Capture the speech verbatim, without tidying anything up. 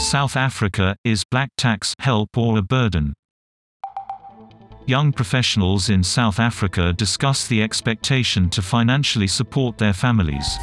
South Africa, is black tax help or a burden? Young professionals in South Africa discuss the expectation to financially support their families.